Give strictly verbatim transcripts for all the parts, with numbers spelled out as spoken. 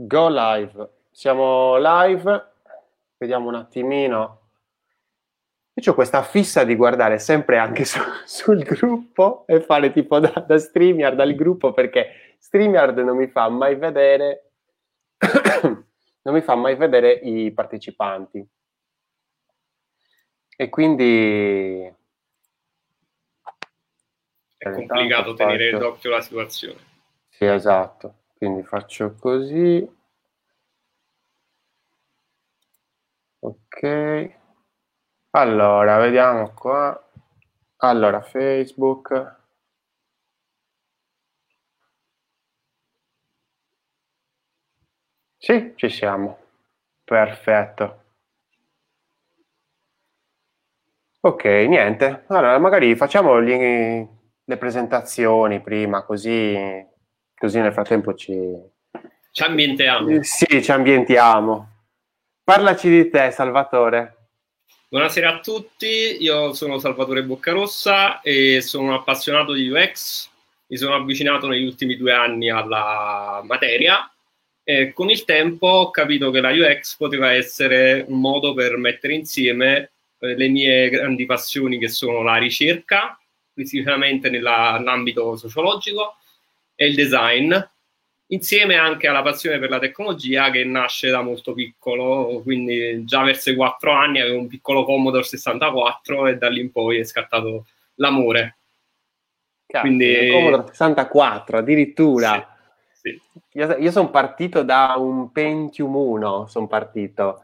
Go live. Siamo live. Vediamo un attimino. Io ho questa fissa di guardare sempre anche su, sul gruppo e fare tipo da, da StreamYard dal gruppo, perché StreamYard non mi fa mai vedere non mi fa mai vedere i partecipanti. E quindi è complicato tenere faccio... d'occhio la situazione. Sì, esatto. Quindi faccio così. Ok. Allora, vediamo qua. Allora, Facebook. Sì, ci siamo. Perfetto. Ok, niente. Allora, magari facciamo gli, le presentazioni prima, così, così nel frattempo ci... Ci ambientiamo. Sì, ci ambientiamo. Parlaci di te, Salvatore. Buonasera a tutti, io sono Salvatore Boccarossa e sono un appassionato di U X. Mi sono avvicinato negli ultimi due anni alla materia e con il tempo ho capito che la U X poteva essere un modo per mettere insieme le mie grandi passioni, che sono la ricerca, specificamente nell'ambito sociologico, e il design, insieme anche alla passione per la tecnologia che nasce da molto piccolo. Quindi già verso i quattro anni avevo un piccolo Commodore sessantaquattro e da lì in poi è scattato l'amore. Cazzo, quindi il Commodore sessantaquattro addirittura. Sì, sì. Io, io sono partito da un Pentium uno, sono partito.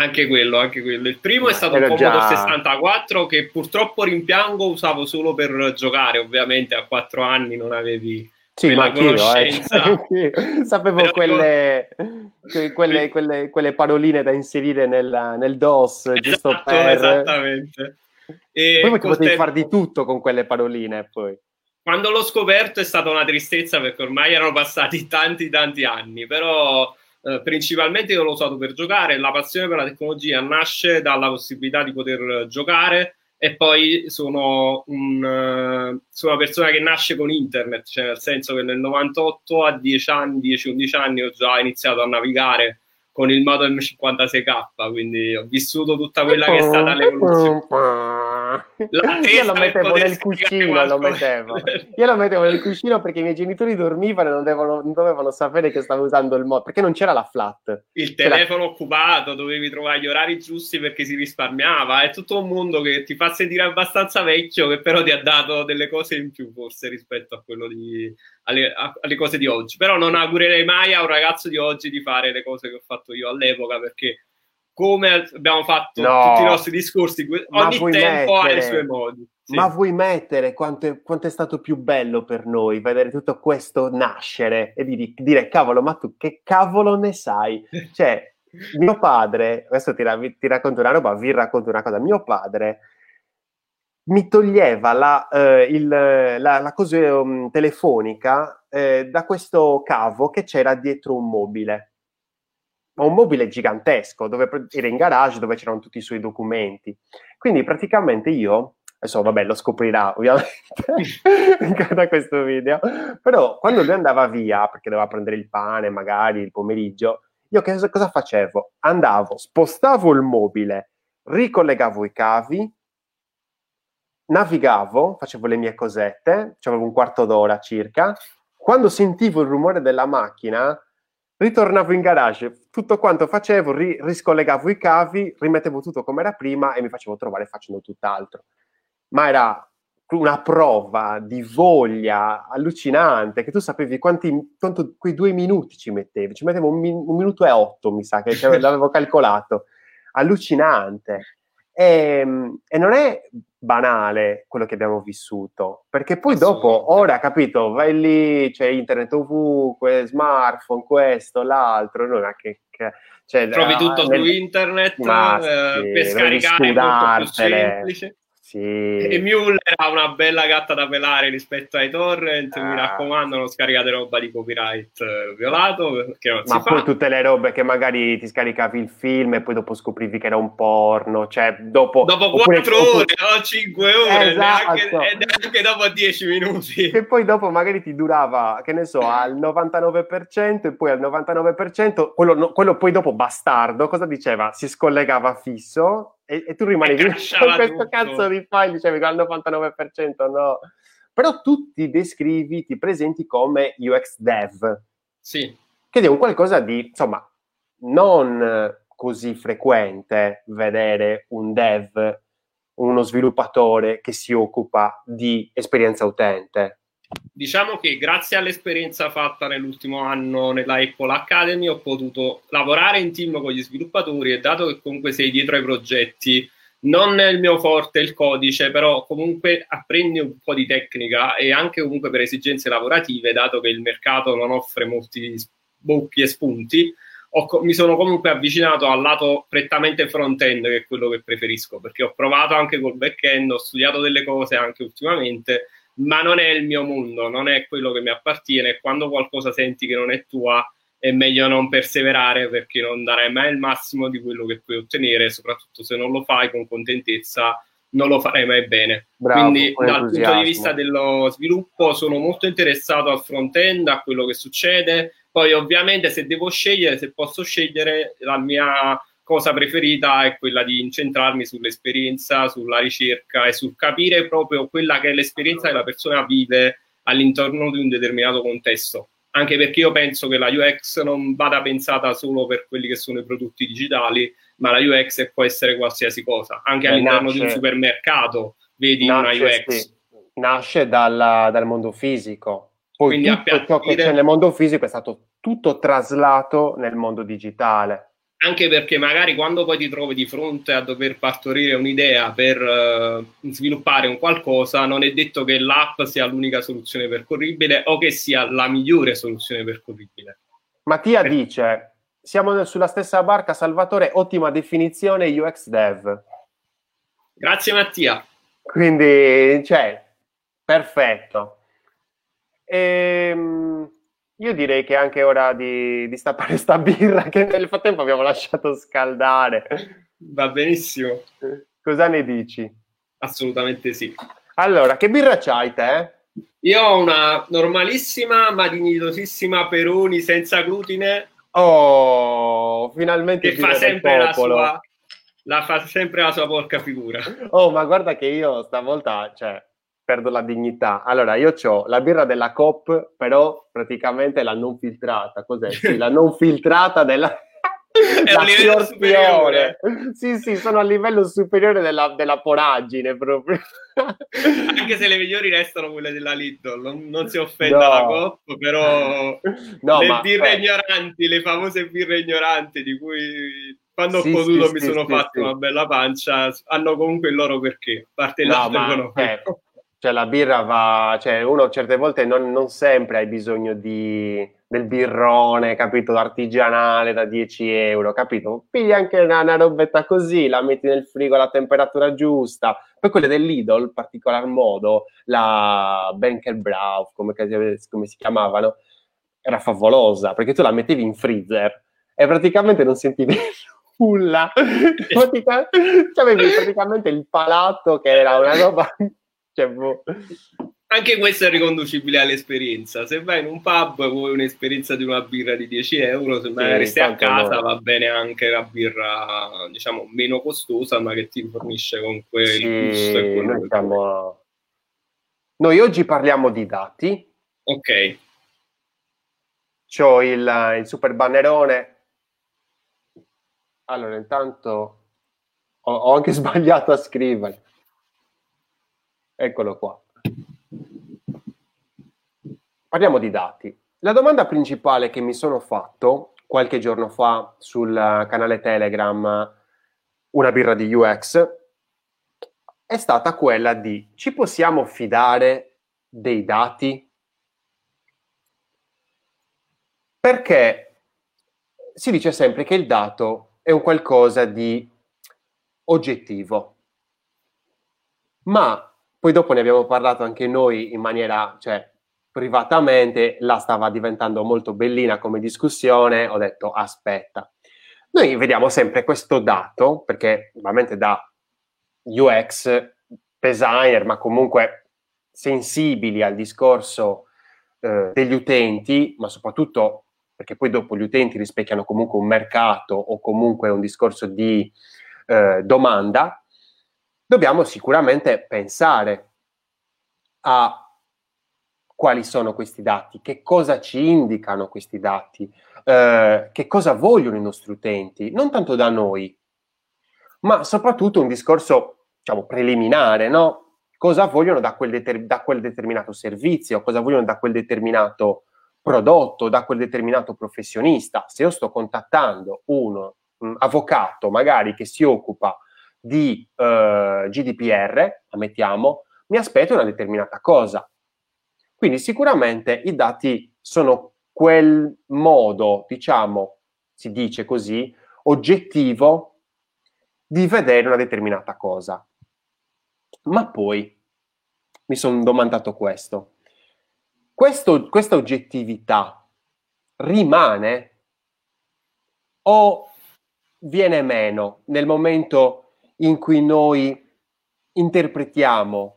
Anche quello, anche quello. Il primo Ma è stato un Commodore già... sessantaquattro che purtroppo rimpiango, usavo solo per giocare, ovviamente a quattro anni non avevi... Sì, ma anch'io, eh. Sapevo quelle, que, quelle, quelle, quelle paroline da inserire nella, nel DOS, esatto, giusto per... Esattamente. E poi potevi tempo... far di tutto con quelle paroline, poi. Quando l'ho scoperto è stata una tristezza, perché ormai erano passati tanti, tanti anni, però eh, principalmente io l'ho usato per giocare. La passione per la tecnologia nasce dalla possibilità di poter giocare. E poi sono, un, sono una persona che nasce con internet, cioè nel senso che nel novantotto a dieci anni, dieci undici anni ho già iniziato a navigare con il modem cinquantasei K, quindi ho vissuto tutta quella che è stata l'evoluzione. La io lo mettevo nel cucino, lo mettevo. Io lo mettevo nel cucino perché i miei genitori dormivano e non, devono, non dovevano sapere che stavo usando il mod, perché non c'era la flat. Il c'era... telefono occupato, dovevi trovare gli orari giusti perché si risparmiava. È tutto un mondo che ti fa sentire abbastanza vecchio, che però ti ha dato delle cose in più forse rispetto a quello di... alle, alle cose di oggi. Però non augurerei mai a un ragazzo di oggi di fare le cose che ho fatto io all'epoca, perché... come abbiamo fatto no. tutti i nostri discorsi, ogni tempo mettere, ha i suoi modi. Sì. Ma vuoi mettere quanto è, quanto è stato più bello per noi vedere tutto questo nascere e di, dire, cavolo, ma tu che cavolo ne sai? Cioè, mio padre, adesso ti, ti racconto una roba, vi racconto una cosa, mio padre mi toglieva la, eh, il, la, la cosa um, telefonica eh, da questo cavo che c'era dietro un mobile. Ma un mobile gigantesco, dove era in garage, dove c'erano tutti i suoi documenti. Quindi praticamente io, adesso vabbè lo scoprirà ovviamente da questo video, però quando lui andava via, perché doveva prendere il pane magari il pomeriggio, io che cosa facevo? Andavo, spostavo il mobile, ricollegavo i cavi, navigavo, facevo le mie cosette, c'avevo un quarto d'ora circa, quando sentivo il rumore della macchina, ritornavo in garage, tutto quanto facevo, ri- riscollegavo i cavi, rimettevo tutto come era prima e mi facevo trovare facendo tutt'altro. Ma era una prova di voglia allucinante, che tu sapevi quanti, quanto quei due minuti ci mettevi, ci mettevo un, min- un minuto e otto, mi sa, che l'avevo calcolato. Allucinante. E, e non è banale quello che abbiamo vissuto, perché poi dopo, ora, capito, vai lì, c'è internet ovunque, smartphone, questo, l'altro, non è che... che cioè, trovi tutto ah, su nel... internet, ma, eh, sì, per scaricare è molto più semplice. Sì. E Mule era una bella gatta da pelare rispetto ai torrent, ah. mi raccomando, non scaricate roba di copyright violato, perché non Ma si poi fa. Tutte le robe che magari ti scaricavi il film e poi dopo scoprivi che era un porno, cioè dopo... Dopo quattro ore, no? cinque ore, esatto. neanche, neanche dopo dieci minuti. E poi dopo magari ti durava, che ne so, al novantanove per cento e poi al novantanove per cento, quello, no, quello poi dopo bastardo, cosa diceva? Si scollegava fisso... E, e tu rimanevi con questo tutto. Cazzo di file, dicevi al novantanove per cento no, però tu ti descrivi, ti presenti come U X dev, sì, che è un qualcosa di, insomma, non così frequente vedere un dev, uno sviluppatore che si occupa di esperienza utente. Diciamo che grazie all'esperienza fatta nell'ultimo anno nella Apple Academy ho potuto lavorare in team con gli sviluppatori, e dato che comunque sei dietro ai progetti, non è il mio forte il codice, però comunque apprendi un po' di tecnica, e anche comunque per esigenze lavorative, dato che il mercato non offre molti sbocchi e spunti, ho, mi sono comunque avvicinato al lato prettamente front-end, che è quello che preferisco, perché ho provato anche col back-end, ho studiato delle cose anche ultimamente, ma non è il mio mondo, non è quello che mi appartiene. Quando qualcosa senti che non è tua, è meglio non perseverare, perché non darai mai il massimo di quello che puoi ottenere, soprattutto se non lo fai con contentezza, non lo farai mai bene. Bravo, quindi dal punto di vista dello sviluppo sono molto interessato al front-end, a quello che succede. Poi ovviamente se devo scegliere, se posso scegliere, la mia cosa preferita è quella di incentrarmi sull'esperienza, sulla ricerca e sul capire proprio quella che è l'esperienza che la persona vive all'interno di un determinato contesto. Anche perché io penso che la U X non vada pensata solo per quelli che sono i prodotti digitali, ma la U X può essere qualsiasi cosa. Anche all'interno nasce, di un supermercato vedi nasce, una U X. Sì. Nasce dalla, dal mondo fisico. Poi quindi tutto appiattire... ciò che c'è nel mondo fisico è stato tutto traslato nel mondo digitale. Anche perché magari quando poi ti trovi di fronte a dover partorire un'idea per uh, sviluppare un qualcosa, non è detto che l'app sia l'unica soluzione percorribile o che sia la migliore soluzione percorribile. Mattia eh. dice, siamo sulla stessa barca, Salvatore, ottima definizione U X Dev. Grazie Mattia. Quindi, cioè, perfetto. Ehm... Io direi che è anche ora di, di stappare sta birra che nel frattempo abbiamo lasciato scaldare. Va benissimo. Cosa ne dici? Assolutamente sì. Allora, che birra c'hai te? Io ho una normalissima ma dignitosissima Peroni senza glutine. Oh, finalmente il del popolo. La sua, la fa sempre la sua porca figura. Oh, ma guarda che io stavolta... cioè. Perdo la dignità. Allora, io c'ho la birra della Coop, però praticamente la non filtrata. Cos'è? Sì, la non filtrata della... È a livello superiore. Sì, sì, sono a livello superiore della, della poragine, proprio. Anche se le migliori restano quelle della Lidl. Non, non si offenda no. la Coop, però no, le ma... birre ignoranti, le famose birre ignoranti di cui... Quando sì, ho potuto sì, mi sì, sono sì, fatto sì. una bella pancia, hanno comunque il loro perché. A parte no, l'altro economico. Cioè la birra va, cioè uno certe volte non, non sempre hai bisogno di, del birrone, capito, artigianale da dieci euro, capito? Pigli anche una, una robetta così, la metti nel frigo alla temperatura giusta. Poi quelle del Lidl, in particolar modo, la Banker Brau, come, come si chiamavano, era favolosa, perché tu la mettevi in freezer e praticamente non sentivi... nulla. Praticamente, cioè, avevi praticamente il palato che era una roba... Anche questo è riconducibile all'esperienza. Se vai in un pub vuoi un'esperienza di una birra di dieci euro, se magari sì, stai a casa no. va bene anche la birra diciamo meno costosa, ma che ti fornisce comunque sì, il gusto e quello noi, siamo... noi oggi parliamo di dati. Ok, c'ho il, il super bannerone. Allora intanto ho, ho anche sbagliato a scrivere. Eccolo qua. Parliamo di dati. La domanda principale che mi sono fatto qualche giorno fa sul canale Telegram Una birra di U X è stata quella di: ci possiamo fidare dei dati? Perché si dice sempre che il dato è un qualcosa di oggettivo. ma poi dopo ne abbiamo parlato anche noi in maniera, cioè, privatamente, la stava diventando molto bellina come discussione, ho detto aspetta. Noi vediamo sempre questo dato, perché ovviamente da U X designer, ma comunque sensibili al discorso eh, degli utenti, ma soprattutto perché poi dopo gli utenti rispecchiano comunque un mercato o comunque un discorso di eh, domanda, dobbiamo sicuramente pensare a quali sono questi dati, che cosa ci indicano questi dati, eh, che cosa vogliono i nostri utenti, non tanto da noi, ma soprattutto un discorso, diciamo, preliminare, no? Cosa vogliono da quel, deter- da quel determinato servizio, cosa vogliono da quel determinato prodotto, da quel determinato professionista. Se io sto contattando uno, un avvocato magari che si occupa di eh, G D P R, ammettiamo, mi aspetto una determinata cosa. Quindi sicuramente i dati sono quel modo, diciamo, si dice così, oggettivo di vedere una determinata cosa. Ma poi mi sono domandato questo. questo. Questa oggettività rimane o viene meno nel momento in cui noi interpretiamo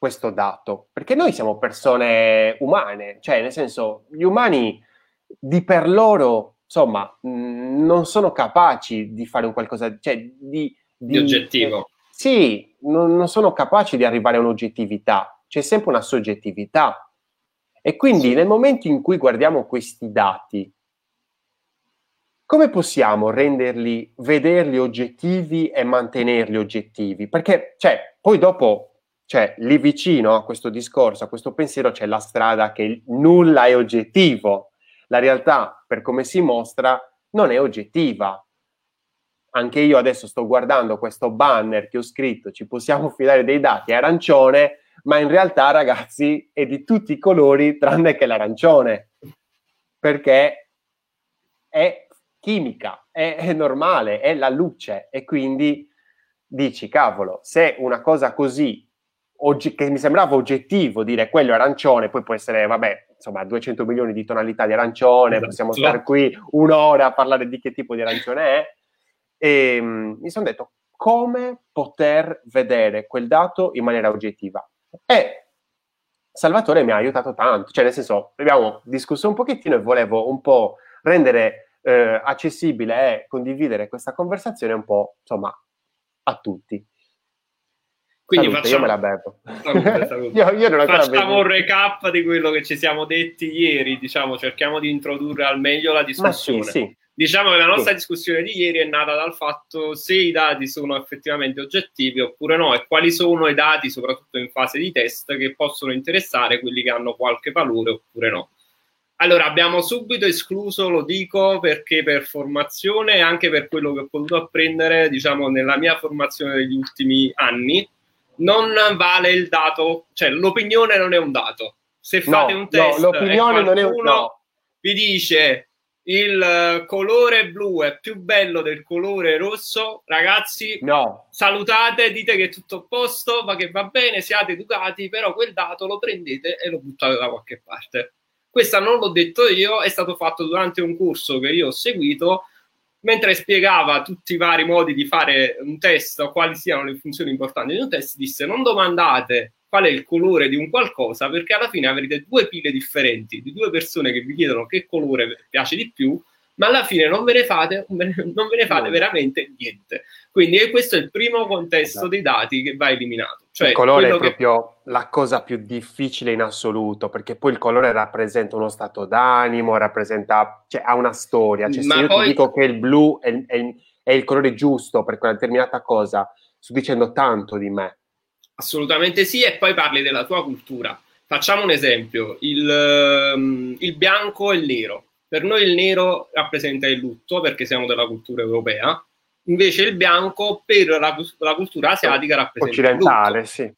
questo dato, perché noi siamo persone umane, cioè nel senso gli umani di per loro, insomma, mh, non sono capaci di fare un qualcosa, cioè di... Di, di oggettivo. Eh, sì, non, non sono capaci di arrivare a un'oggettività, c'è sempre una soggettività. E quindi sì, nel momento in cui guardiamo questi dati, come possiamo renderli, vederli oggettivi e mantenerli oggettivi? Perché, cioè, poi dopo... Cioè, lì vicino a questo discorso, a questo pensiero, c'è la strada che nulla è oggettivo. La realtà, per come si mostra, non è oggettiva. Anche io adesso sto guardando questo banner che ho scritto, ci possiamo fidare dei dati, è arancione, ma in realtà, ragazzi, è di tutti i colori tranne che l'arancione. Perché è chimica, è, è normale, è la luce. E quindi dici, cavolo, se una cosa così... che mi sembrava oggettivo dire quello è arancione, poi può essere, vabbè, insomma, duecento milioni di tonalità di arancione, esatto, possiamo stare qui un'ora a parlare di che tipo di arancione è, e mh, mi sono detto come poter vedere quel dato in maniera oggettiva, e Salvatore mi ha aiutato tanto, cioè nel senso abbiamo discusso un pochettino e volevo un po' rendere eh, accessibile e condividere questa conversazione un po', insomma, a tutti. Quindi salute, facciamo, io me la bevo. Salute, salute. io, io non facciamo un recap di quello che ci siamo detti ieri, diciamo, cerchiamo di introdurre al meglio la discussione. Sì, sì. Diciamo che la nostra sì. discussione di ieri è nata dal fatto se i dati sono effettivamente oggettivi oppure no, e quali sono i dati, soprattutto in fase di test, che possono interessare quelli che hanno qualche valore oppure no. Allora, abbiamo subito escluso, lo dico perché per formazione e anche per quello che ho potuto apprendere, diciamo, nella mia formazione degli ultimi anni, non vale il dato, cioè l'opinione non è un dato. Se fate no, un test no, l'opinione e qualcuno non è, no. vi dice il colore blu è più bello del colore rosso, ragazzi, no. salutate, dite che è tutto a posto, ma che va bene, siate educati, però quel dato lo prendete e lo buttate da qualche parte. Questa non l'ho detto io, è stato fatto durante un corso che io ho seguito, mentre spiegava tutti i vari modi di fare un test o quali siano le funzioni importanti di un test, disse non domandate qual è il colore di un qualcosa, perché alla fine avrete due pile differenti di due persone che vi chiedono che colore piace di più, ma alla fine non ve ne fate, non ve ne fate no. veramente niente. Quindi questo è il primo contesto esatto. dei dati che va eliminato. Cioè, il colore è proprio che... la cosa più difficile in assoluto, perché poi il colore rappresenta uno stato d'animo, rappresenta, cioè, ha una storia. Cioè, se ma io poi... ti dico che il blu è, è, è il colore giusto per quella determinata cosa, sto dicendo tanto di me. Assolutamente sì, e poi parli della tua cultura. Facciamo un esempio, il, il bianco e il nero. Per noi il nero rappresenta il lutto, perché siamo della cultura europea, invece il bianco per la, la cultura asiatica rappresenta il lutto. Occidentale, sì.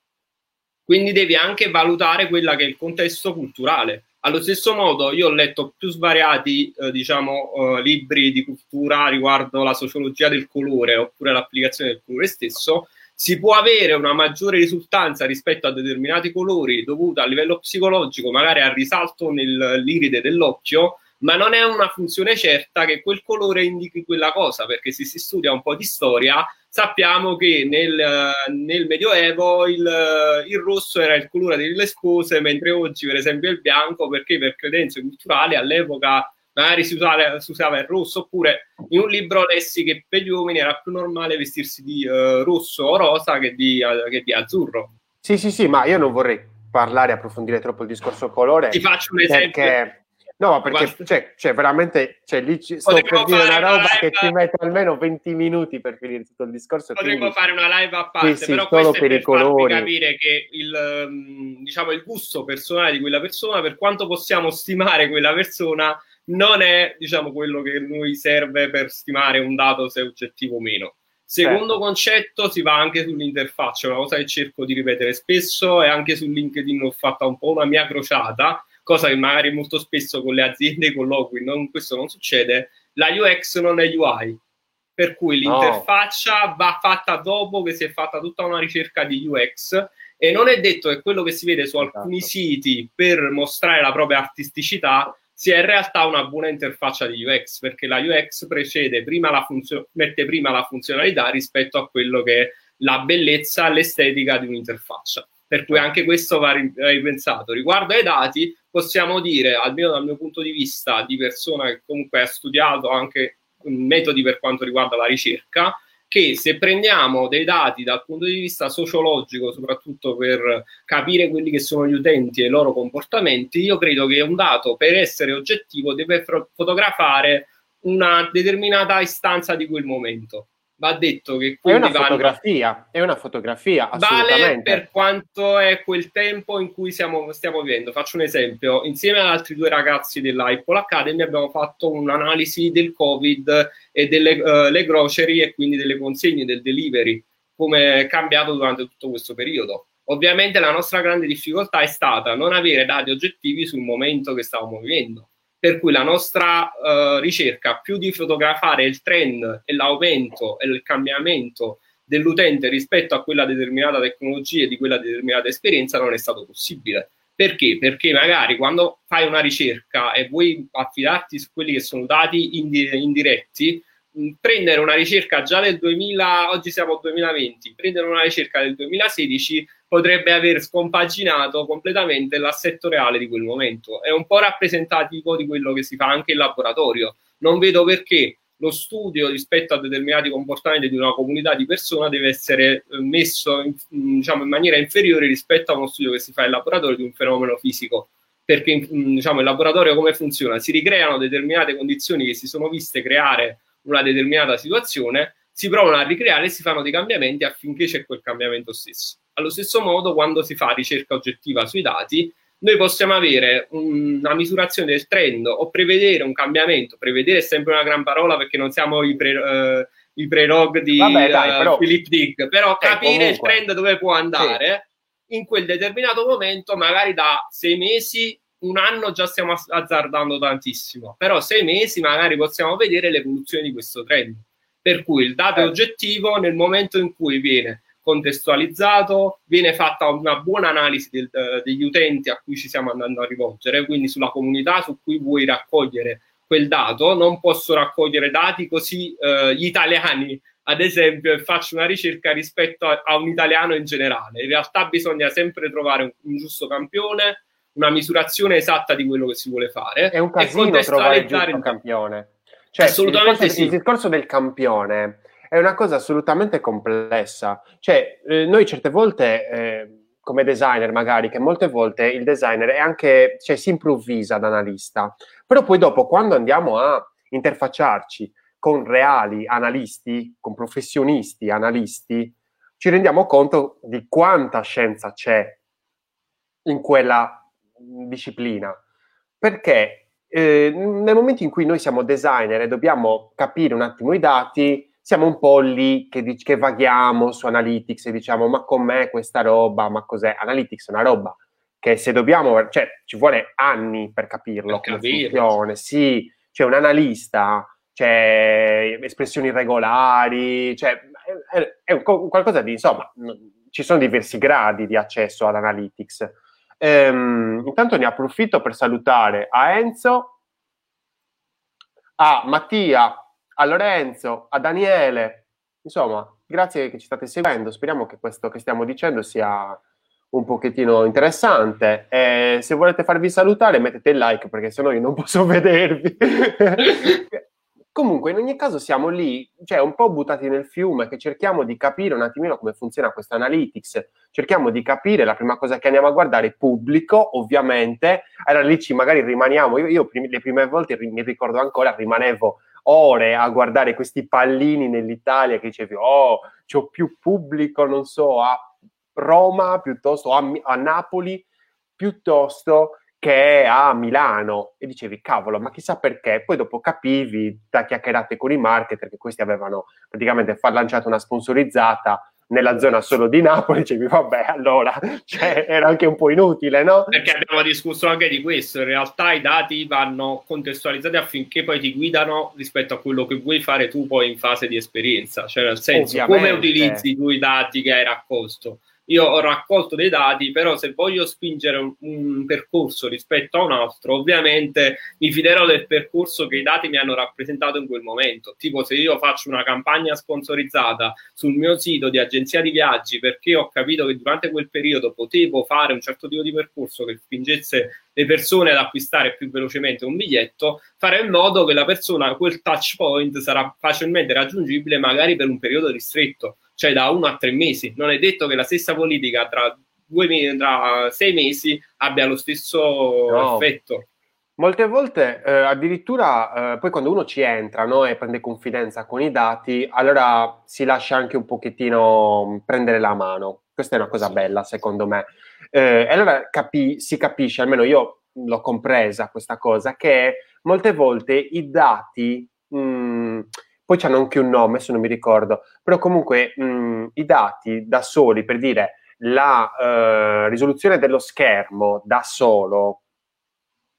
Quindi devi anche valutare quella che è il contesto culturale. Allo stesso modo io ho letto più svariati eh, diciamo, eh, libri di cultura riguardo la sociologia del colore oppure l'applicazione del colore stesso, si può avere una maggiore risultanza rispetto a determinati colori dovuta a livello psicologico, magari al risalto nell'iride dell'occhio, ma non è una funzione certa che quel colore indichi quella cosa, perché se si studia un po' di storia sappiamo che nel, nel Medioevo il, il rosso era il colore delle spose, mentre oggi per esempio è il bianco, perché per credenze culturali all'epoca magari si usava, si usava il rosso, oppure in un libro lessi che per gli uomini era più normale vestirsi di eh, rosso o rosa che di, che di azzurro. Sì, sì, sì, ma io non vorrei parlare, approfondire troppo il discorso colore. Ti faccio un esempio. Perché... No, perché cioè, cioè, veramente cioè, lì ci sto per dire una roba che ci mette almeno venti minuti per finire tutto il discorso. Potremmo fare una live a parte, sì, però questo per è per farvi capire che il, diciamo, il gusto personale di quella persona, per quanto possiamo stimare quella persona, non è, diciamo, quello che noi serve per stimare un dato se è oggettivo o meno. Secondo certo. concetto, si va anche sull'interfaccia, una cosa che cerco di ripetere spesso, e anche su LinkedIn ho fatto un po' una mia crociata, cosa che magari molto spesso con le aziende, i colloqui, non, questo non succede. La U X non è U I, per cui l'interfaccia no. va fatta dopo che si è fatta tutta una ricerca di U X, e non è detto che quello che si vede su alcuni esatto. siti per mostrare la propria artisticità sia in realtà una buona interfaccia di U X, perché la U X precede prima la funzio- mette prima la funzionalità rispetto a quello che è la bellezza, l'estetica di un'interfaccia. Per cui anche questo va ripensato. Riguardo ai dati, possiamo dire, almeno dal mio punto di vista, di persona che comunque ha studiato anche metodi per quanto riguarda la ricerca, che se prendiamo dei dati dal punto di vista sociologico, soprattutto per capire quelli che sono gli utenti e i loro comportamenti, io credo che un dato, per essere oggettivo, deve fotografare una determinata istanza di quel momento. Va detto che è una fotografia, è una fotografia, assolutamente. Vale per quanto è quel tempo in cui siamo, stiamo vivendo. Faccio un esempio: insieme ad altri due ragazzi della Apple Academy abbiamo fatto un'analisi del Covid e delle uh, le grocery, e quindi delle consegne, del delivery, come è cambiato durante tutto questo periodo. Ovviamente la nostra grande difficoltà è stata non avere dati oggettivi sul momento che stavamo vivendo. Per cui la nostra uh, ricerca, più di fotografare il trend e l'aumento e il cambiamento dell'utente rispetto a quella determinata tecnologia e di quella determinata esperienza, non è stato possibile. Perché? Perché magari quando fai una ricerca e vuoi affidarti su quelli che sono dati indiretti, prendere una ricerca già del duemila, oggi siamo al duemilaventi, prendere una ricerca del duemilasedici potrebbe aver scompaginato completamente l'assetto reale di quel momento. È un po' rappresentativo di quello che si fa anche in laboratorio. Non vedo perché lo studio rispetto a determinati comportamenti di una comunità di persone deve essere messo in, diciamo, in maniera inferiore rispetto a uno studio che si fa in laboratorio di un fenomeno fisico. Perché, diciamo, in laboratorio come funziona? Si ricreano determinate condizioni che si sono viste creare una determinata situazione, si provano a ricreare e si fanno dei cambiamenti affinché c'è quel cambiamento stesso. Allo stesso modo, quando si fa ricerca oggettiva sui dati, noi possiamo avere una misurazione del trend o prevedere un cambiamento. Prevedere è sempre una gran parola, perché non siamo i, pre, uh, i prerog di Vabbè, dai, però, uh, Philip Dick, però eh, capire comunque. il trend dove può andare sì. in quel determinato momento, magari da sei mesi, un anno già stiamo azzardando tantissimo, però sei mesi magari possiamo vedere l'evoluzione di questo trend. Per cui il dato eh. oggettivo, nel momento in cui viene contestualizzato, viene fatta una buona analisi del, degli utenti a cui ci stiamo andando a rivolgere, quindi sulla comunità su cui vuoi raccogliere quel dato. Non posso raccogliere dati così eh, gli italiani, ad esempio, e faccio una ricerca rispetto a, a un italiano in generale. In realtà bisogna sempre trovare un, un giusto campione, una misurazione esatta di quello che si vuole fare. È un casino trovare il giusto campione. Cioè, assolutamente il discorso, sì. Il discorso del campione è una cosa assolutamente complessa. Cioè, eh, noi certe volte, eh, come designer magari, che molte volte il designer è anche, cioè, si improvvisa da analista, però poi dopo, quando andiamo a interfacciarci con reali analisti, con professionisti analisti, ci rendiamo conto di quanta scienza c'è in quella disciplina. Perché eh, nel momento in cui noi siamo designer e dobbiamo capire un attimo i dati, siamo un po' lì che, che vaghiamo su Analytics e diciamo: ma com'è questa roba? Ma cos'è? Analytics è una roba che, se dobbiamo, cioè, ci vuole anni per capirlo. Per capirlo. Sì, c'è cioè, un analista, c'è cioè, espressioni irregolari, cioè, è, è qualcosa di, insomma, ci sono diversi gradi di accesso ad Analytics. Ehm, intanto ne approfitto per salutare a Enzo, a Mattia, a Lorenzo, a Daniele, insomma, grazie che ci state seguendo, speriamo che questo che stiamo dicendo sia un pochettino interessante. E se volete farvi salutare mettete il like, perché sennò io non posso vedervi. Comunque in ogni caso siamo lì, cioè un po' buttati nel fiume, che cerchiamo di capire un attimino come funziona questa Analytics, cerchiamo di capire, la prima cosa che andiamo a guardare è pubblico, ovviamente, allora lì ci magari rimaniamo, io, io le prime volte mi ricordo ancora, rimanevo ore a guardare questi pallini nell'Italia che dicevi, oh, c'ho più pubblico, non so, a Roma, piuttosto a, a Napoli, piuttosto che a Milano, e dicevi cavolo, ma chissà perché. Poi dopo capivi da chiacchierate con i marketer che questi avevano praticamente far lanciato una sponsorizzata nella zona solo di Napoli, dicevi vabbè, allora, cioè, era anche un po' inutile, no? Perché abbiamo discusso anche di questo, in realtà i dati vanno contestualizzati affinché poi ti guidano rispetto a quello che vuoi fare tu poi in fase di esperienza, cioè nel senso, ovviamente, come utilizzi tu i dati che hai raccolto. Io ho raccolto dei dati, però se voglio spingere un, un percorso rispetto a un altro, ovviamente mi fiderò del percorso che i dati mi hanno rappresentato in quel momento. Tipo, se io faccio una campagna sponsorizzata sul mio sito di agenzia di viaggi perché ho capito che durante quel periodo potevo fare un certo tipo di percorso che spingesse le persone ad acquistare più velocemente un biglietto, fare in modo che la persona, quel touch point, sarà facilmente raggiungibile magari per un periodo ristretto, cioè da uno a tre mesi. Non è detto che la stessa politica tra, due, tra sei mesi abbia lo stesso no. effetto. Molte volte eh, addirittura eh, poi quando uno ci entra, no, e prende confidenza con i dati, allora si lascia anche un pochettino prendere la mano. Questa è una cosa sì. bella, secondo me. E eh, allora capi- si capisce, almeno io l'ho compresa questa cosa, che molte volte i dati... Mh, poi c'hanno anche un nome, se non mi ricordo, però comunque mh, i dati da soli, per dire, la eh, risoluzione dello schermo da solo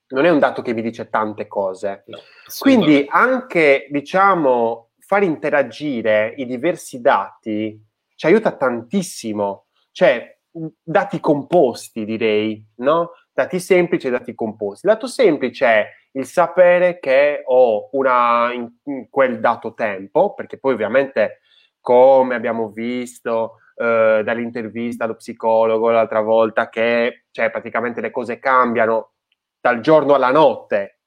non è un dato che vi dice tante cose. No, quindi anche, diciamo, far interagire i diversi dati ci aiuta tantissimo, cioè dati composti, direi, no? Dati semplici e dati composti. Dato semplice è il sapere che ho una in, in quel dato tempo, perché poi ovviamente, come abbiamo visto eh, dall'intervista allo psicologo l'altra volta, che cioè praticamente le cose cambiano dal giorno alla notte.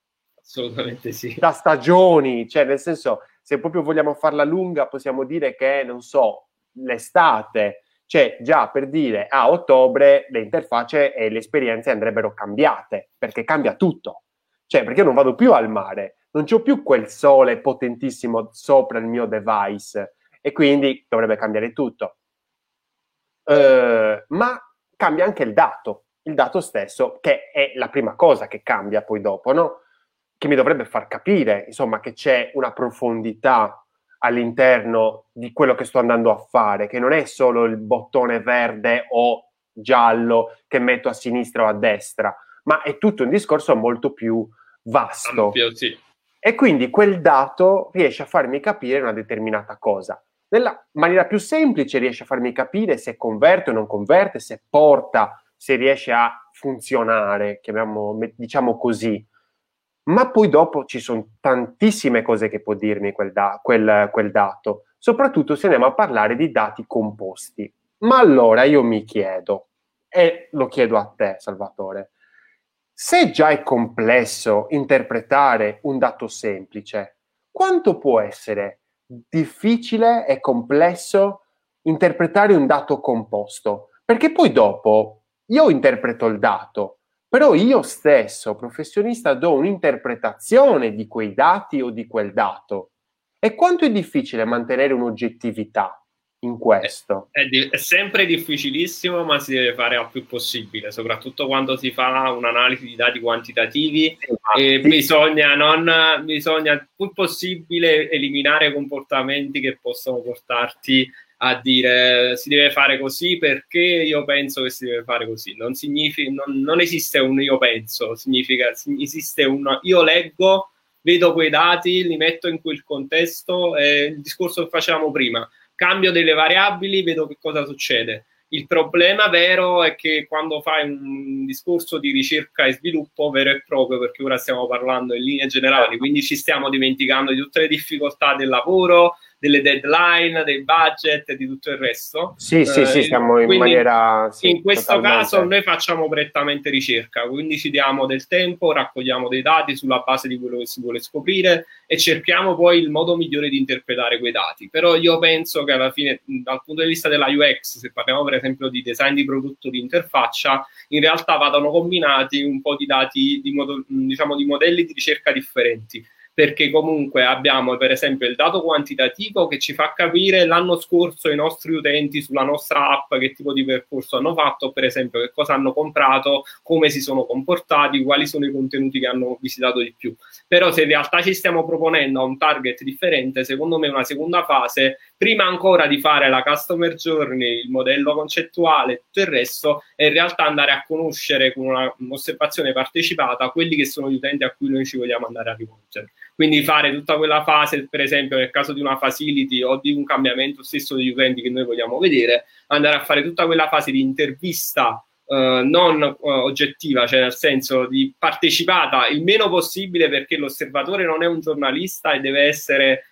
Assolutamente sì. Da stagioni, cioè nel senso, se proprio vogliamo farla lunga possiamo dire che, non so, l'estate, cioè già per dire a ottobre le interfacce e le esperienze andrebbero cambiate, perché cambia tutto. Cioè, perché io non vado più al mare, non c'ho più quel sole potentissimo sopra il mio device, e quindi dovrebbe cambiare tutto. Eh, ma cambia anche il dato, il dato stesso, che è la prima cosa che cambia poi dopo, no? Che mi dovrebbe far capire, insomma, che c'è una profondità all'interno di quello che sto andando a fare, che non è solo il bottone verde o giallo che metto a sinistra o a destra, ma è tutto un discorso molto più vasto. Ampio, sì. E quindi quel dato riesce a farmi capire una determinata cosa. Nella maniera più semplice riesce a farmi capire se converte o non converte, se porta, se riesce a funzionare, chiamiamo, diciamo così. Ma poi dopo ci sono tantissime cose che può dirmi quel, da, quel, quel dato, soprattutto se andiamo a parlare di dati composti. Ma allora io mi chiedo, e lo chiedo a te, Salvatore, se già è complesso interpretare un dato semplice, quanto può essere difficile e complesso interpretare un dato composto? Perché poi dopo io interpreto il dato, però io stesso, professionista, do un'interpretazione di quei dati o di quel dato. E quanto è difficile mantenere un'oggettività in questo? È, è, è sempre difficilissimo, ma si deve fare al più possibile, soprattutto quando si fa un'analisi di dati quantitativi. Esatto. E bisogna non bisogna più possibile eliminare comportamenti che possono portarti a dire si deve fare così perché io penso che si deve fare così. Non significa non, non esiste un io penso, significa esiste un io leggo, vedo quei dati, li metto in quel contesto, è il discorso che facevamo prima. cambio delle variabili, vedo che cosa succede. Il problema vero è che quando fai un discorso di ricerca e sviluppo vero e proprio, perché ora stiamo parlando in linee generali, quindi ci stiamo dimenticando di tutte le difficoltà del lavoro, delle deadline, dei budget e di tutto il resto. Sì, eh, sì, sì, siamo in maniera... Sì, in questo totalmente. Caso noi facciamo prettamente ricerca, quindi ci diamo del tempo, raccogliamo dei dati sulla base di quello che si vuole scoprire e cerchiamo poi il modo migliore di interpretare quei dati. Però io penso che alla fine, dal punto di vista della U X, se parliamo per esempio di design di prodotto, di interfaccia, in realtà vadano combinati un po' di dati, di mod- diciamo di modelli di ricerca differenti. Perché comunque abbiamo per esempio il dato quantitativo che ci fa capire l'anno scorso i nostri utenti sulla nostra app che tipo di percorso hanno fatto, per esempio che cosa hanno comprato, come si sono comportati, quali sono i contenuti che hanno visitato di più. Però se in realtà ci stiamo proponendo a un target differente, secondo me una seconda fase, prima ancora di fare la customer journey, il modello concettuale, tutto il resto, è in realtà andare a conoscere con una, un'osservazione partecipata quelli che sono gli utenti a cui noi ci vogliamo andare a rivolgere. Quindi fare tutta quella fase, per esempio nel caso di una facility o di un cambiamento stesso degli utenti che noi vogliamo vedere, andare a fare tutta quella fase di intervista eh, non eh, oggettiva, cioè nel senso di partecipata il meno possibile, perché l'osservatore non è un giornalista e deve essere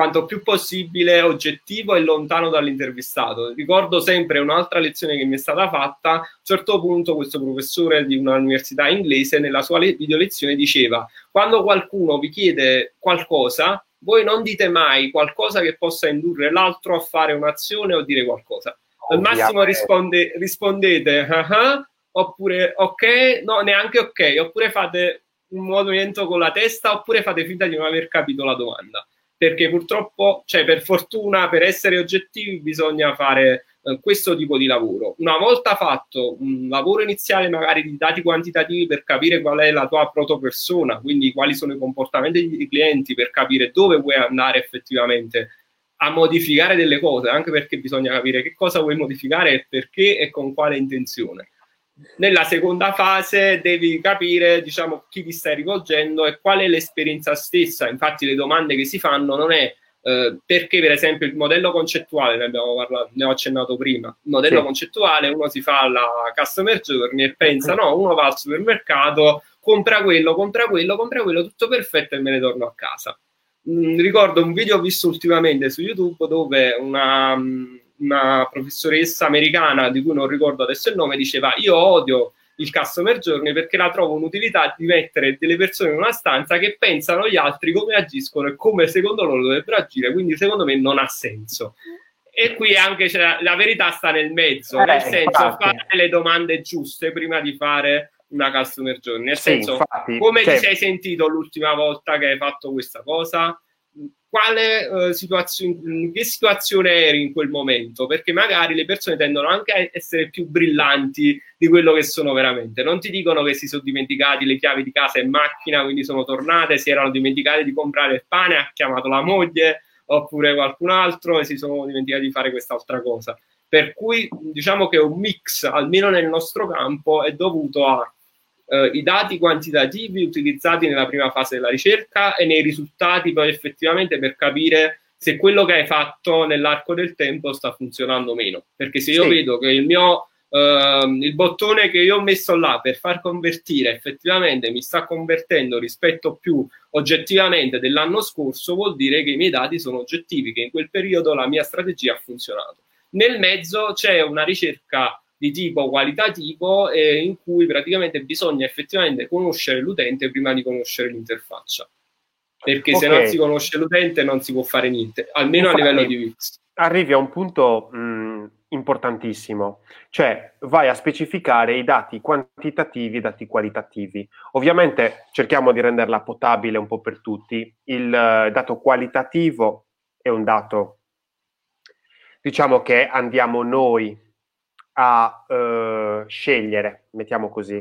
quanto più possibile oggettivo e lontano dall'intervistato. Ricordo sempre un'altra lezione che mi è stata fatta, a un certo punto questo professore di un'università inglese nella sua le- video lezione diceva: quando qualcuno vi chiede qualcosa, voi non dite mai qualcosa che possa indurre l'altro a fare un'azione o dire qualcosa. Al massimo risponde- rispondete uh-huh, oppure ok, no neanche ok, oppure fate un movimento con la testa oppure fate finta di non aver capito la domanda. Perché purtroppo, cioè per fortuna, per essere oggettivi bisogna fare eh, questo tipo di lavoro. Una volta fatto un lavoro iniziale magari di dati quantitativi per capire qual è la tua protopersona, quindi quali sono i comportamenti dei clienti, per capire dove vuoi andare effettivamente a modificare delle cose, anche perché bisogna capire che cosa vuoi modificare e perché e con quale intenzione. Nella seconda fase devi capire, diciamo, chi ti stai rivolgendo e qual è l'esperienza stessa. Infatti le domande che si fanno non è eh, perché, per esempio, il modello concettuale, ne abbiamo parlato, ne ho accennato prima, il modello sì. concettuale, uno si fa la customer journey e pensa, no, uno va al supermercato, compra quello, compra quello, compra quello, tutto perfetto e me ne torno a casa. Mm, ricordo un video visto ultimamente su YouTube dove una... una professoressa americana di cui non ricordo adesso il nome diceva: io odio il customer journey perché la trovo un'utilità di mettere delle persone in una stanza che pensano gli altri come agiscono e come secondo loro dovrebbero agire, quindi secondo me non ha senso. E qui anche c'è, la verità sta nel mezzo, eh, nel senso infatti. Fare le domande giuste prima di fare una customer journey, nel sì, senso infatti, come cioè... ti sei sentito l'ultima volta che hai fatto questa cosa? Quale eh, situazione, che situazione eri in quel momento? Perché magari le persone tendono anche a essere più brillanti di quello che sono veramente. Non ti dicono che si sono dimenticati le chiavi di casa e macchina, quindi sono tornate, si erano dimenticate di comprare il pane, ha chiamato la moglie oppure qualcun altro e si sono dimenticati di fare quest'altra cosa. Per cui diciamo che un mix, almeno nel nostro campo, è dovuto a Uh, i dati quantitativi utilizzati nella prima fase della ricerca e nei risultati poi effettivamente per capire se quello che hai fatto nell'arco del tempo sta funzionando o meno. Perché se io sì. vedo che il mio uh, il bottone che io ho messo là per far convertire effettivamente mi sta convertendo rispetto più oggettivamente dell'anno scorso, vuol dire che i miei dati sono oggettivi, che in quel periodo la mia strategia ha funzionato. Nel mezzo c'è una ricerca di tipo qualitativo, eh, in cui praticamente bisogna effettivamente conoscere l'utente prima di conoscere l'interfaccia, perché okay. se non si conosce l'utente non si può fare niente, almeno infatti, a livello di U X. Arrivi a un punto mh, importantissimo, cioè vai a specificare i dati quantitativi e i dati qualitativi. Ovviamente cerchiamo di renderla potabile un po' per tutti. Il eh, dato qualitativo è un dato, diciamo, che andiamo noi a eh, scegliere, mettiamo così,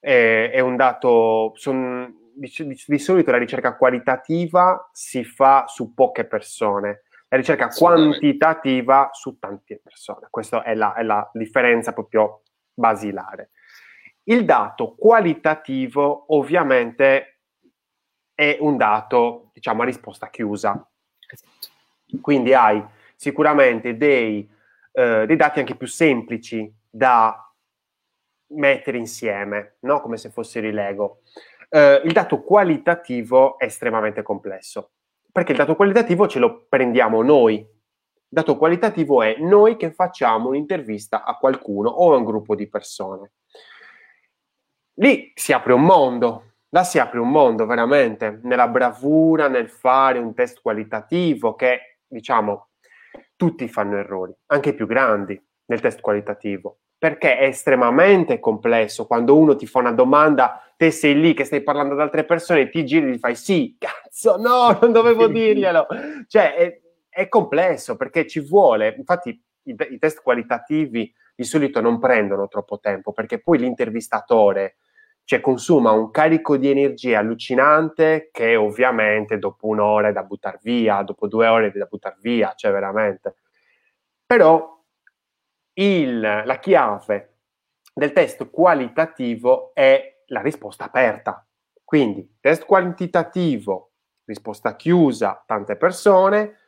eh, è un dato, son, di, di solito la ricerca qualitativa si fa su poche persone, la ricerca quantitativa su tante persone, questa è la, è la differenza proprio basilare. Il dato qualitativo ovviamente è un dato, diciamo, a risposta chiusa, quindi hai sicuramente dei, eh, dei dati anche più semplici da mettere insieme, no? Come se fossero i Lego. Eh, il dato qualitativo è estremamente complesso, perché il dato qualitativo ce lo prendiamo noi. Il dato qualitativo è noi che facciamo un'intervista a qualcuno o a un gruppo di persone. Lì si apre un mondo, là si apre un mondo veramente, nella bravura, nel fare un test qualitativo che, diciamo, tutti fanno errori, anche i più grandi nel test qualitativo, perché è estremamente complesso. Quando uno ti fa una domanda, te sei lì che stai parlando ad altre persone, ti giri e gli fai sì, cazzo, no, non dovevo dirglielo. Cioè, è, è complesso perché ci vuole, infatti i, i test qualitativi di solito non prendono troppo tempo, perché poi l'intervistatore, cioè, consuma un carico di energia allucinante che ovviamente dopo un'ora è da buttare via, dopo due ore è da buttare via, cioè veramente. Però il, la chiave del test qualitativo è la risposta aperta. Quindi test quantitativo, risposta chiusa, tante persone;